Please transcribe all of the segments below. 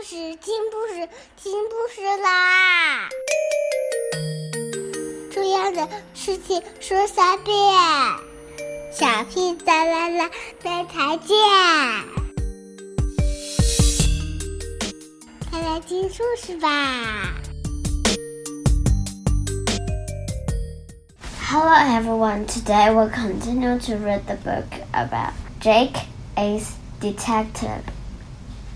听故事啦！重要的事情说3遍，小屁哒啦啦，明天见！快来听故事吧 ！Hello everyone, today we'll continue to read the book about Jack Ace Detective,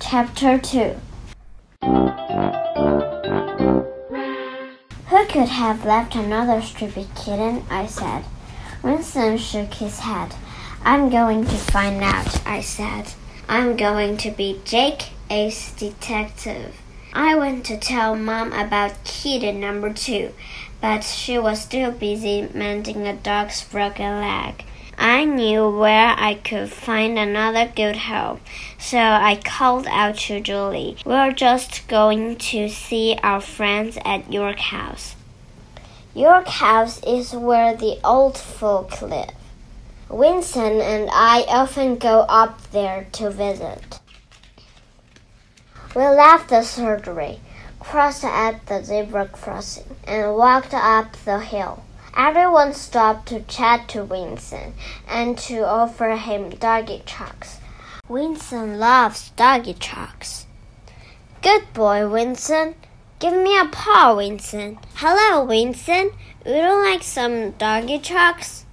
Chapter 2.Who could have left another stupid kitten? I said. Winston shook his head. I'm going to find out, I said. I'm going to be Jack Ace Detective. I went to tell Mom about kitten number 2, but she was still busy mending a dog's broken leg. I knew where I could find another good home, so I called out to Julie. We're just going to see our friends at York House. York House is where the old folk live. Winston and I often go up there to visit. We left the surgery, crossed at the zebra crossing, and walked up the hill.Everyone stopped to chat to Winston and to offer him doggy chocks. Winston loves doggy chocks. Good boy, Winston. Give me a paw, Winston. Hello, Winston. Would you like some doggy chocks?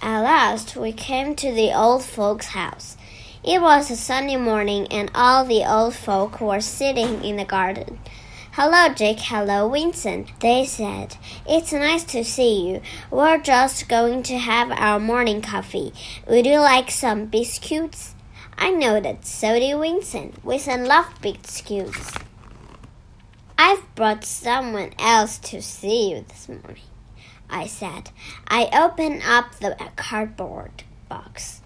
At last, we came to the old folks' house. It was a sunny morning and all the old folk were sitting in the garden.Hello, Jake. Hello, Winston, they said. It's nice to see you. We're just going to have our morning coffee. Would you like some biscuits? I nodded. So did Winston. Winston loved biscuits. I've brought someone else to see you this morning, I said. I opened up the cardboard box.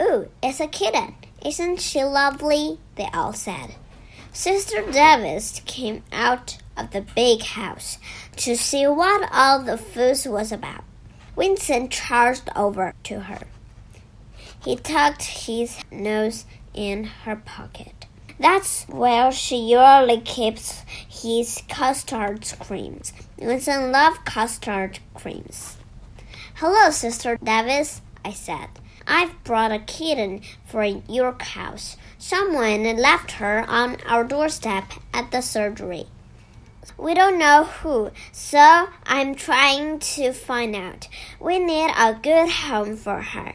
Ooh, it's a kitten. Isn't she lovely? They all said.Sister Davis came out of the big house to see what all the fuss was about. Winston charged over to her. He tucked his nose in her pocket. That's where she usually keeps his custard creams. Winston loved custard creams. Hello, Sister Davis, I said.I've brought a kitten for York House. Someone left her on our doorstep at the surgery. We don't know who, so I'm trying to find out. We need a good home for her.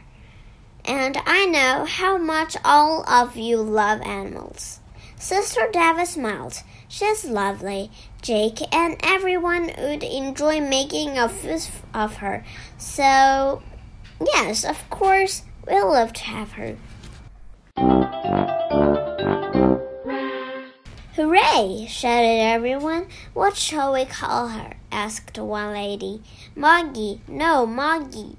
And I know how much all of you love animals. Sister Davis smiled. She's lovely, Jake, and everyone would enjoy making a fuss of her. So...Yes, of course, we'll love to have her. Hooray! Shouted everyone. What shall we call her? Asked one lady. Moggy. No, Moggy.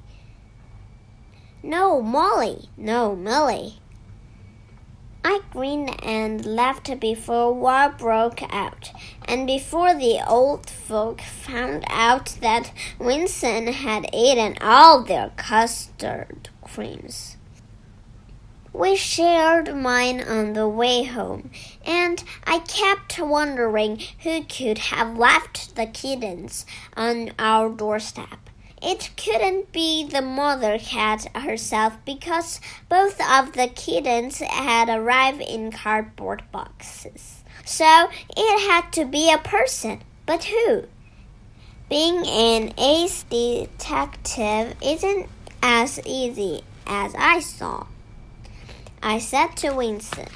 No, Molly. No, Millie. I grinned and laughed before war broke out, and before the old folk found out that Winston had eaten all their custard creams. We shared mine on the way home, and I kept wondering who could have left the kittens on our doorstep.It couldn't be the mother cat herself because both of the kittens had arrived in cardboard boxes. So it had to be a person. But who? Being an ace detective isn't as easy as I saw, I said to Winston.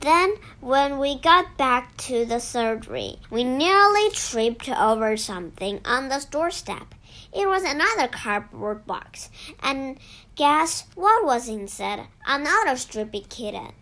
Then, when we got back to the surgery, we nearly tripped over something on the doorstep. It was another cardboard box. And guess what was inside? Another stupid kitten.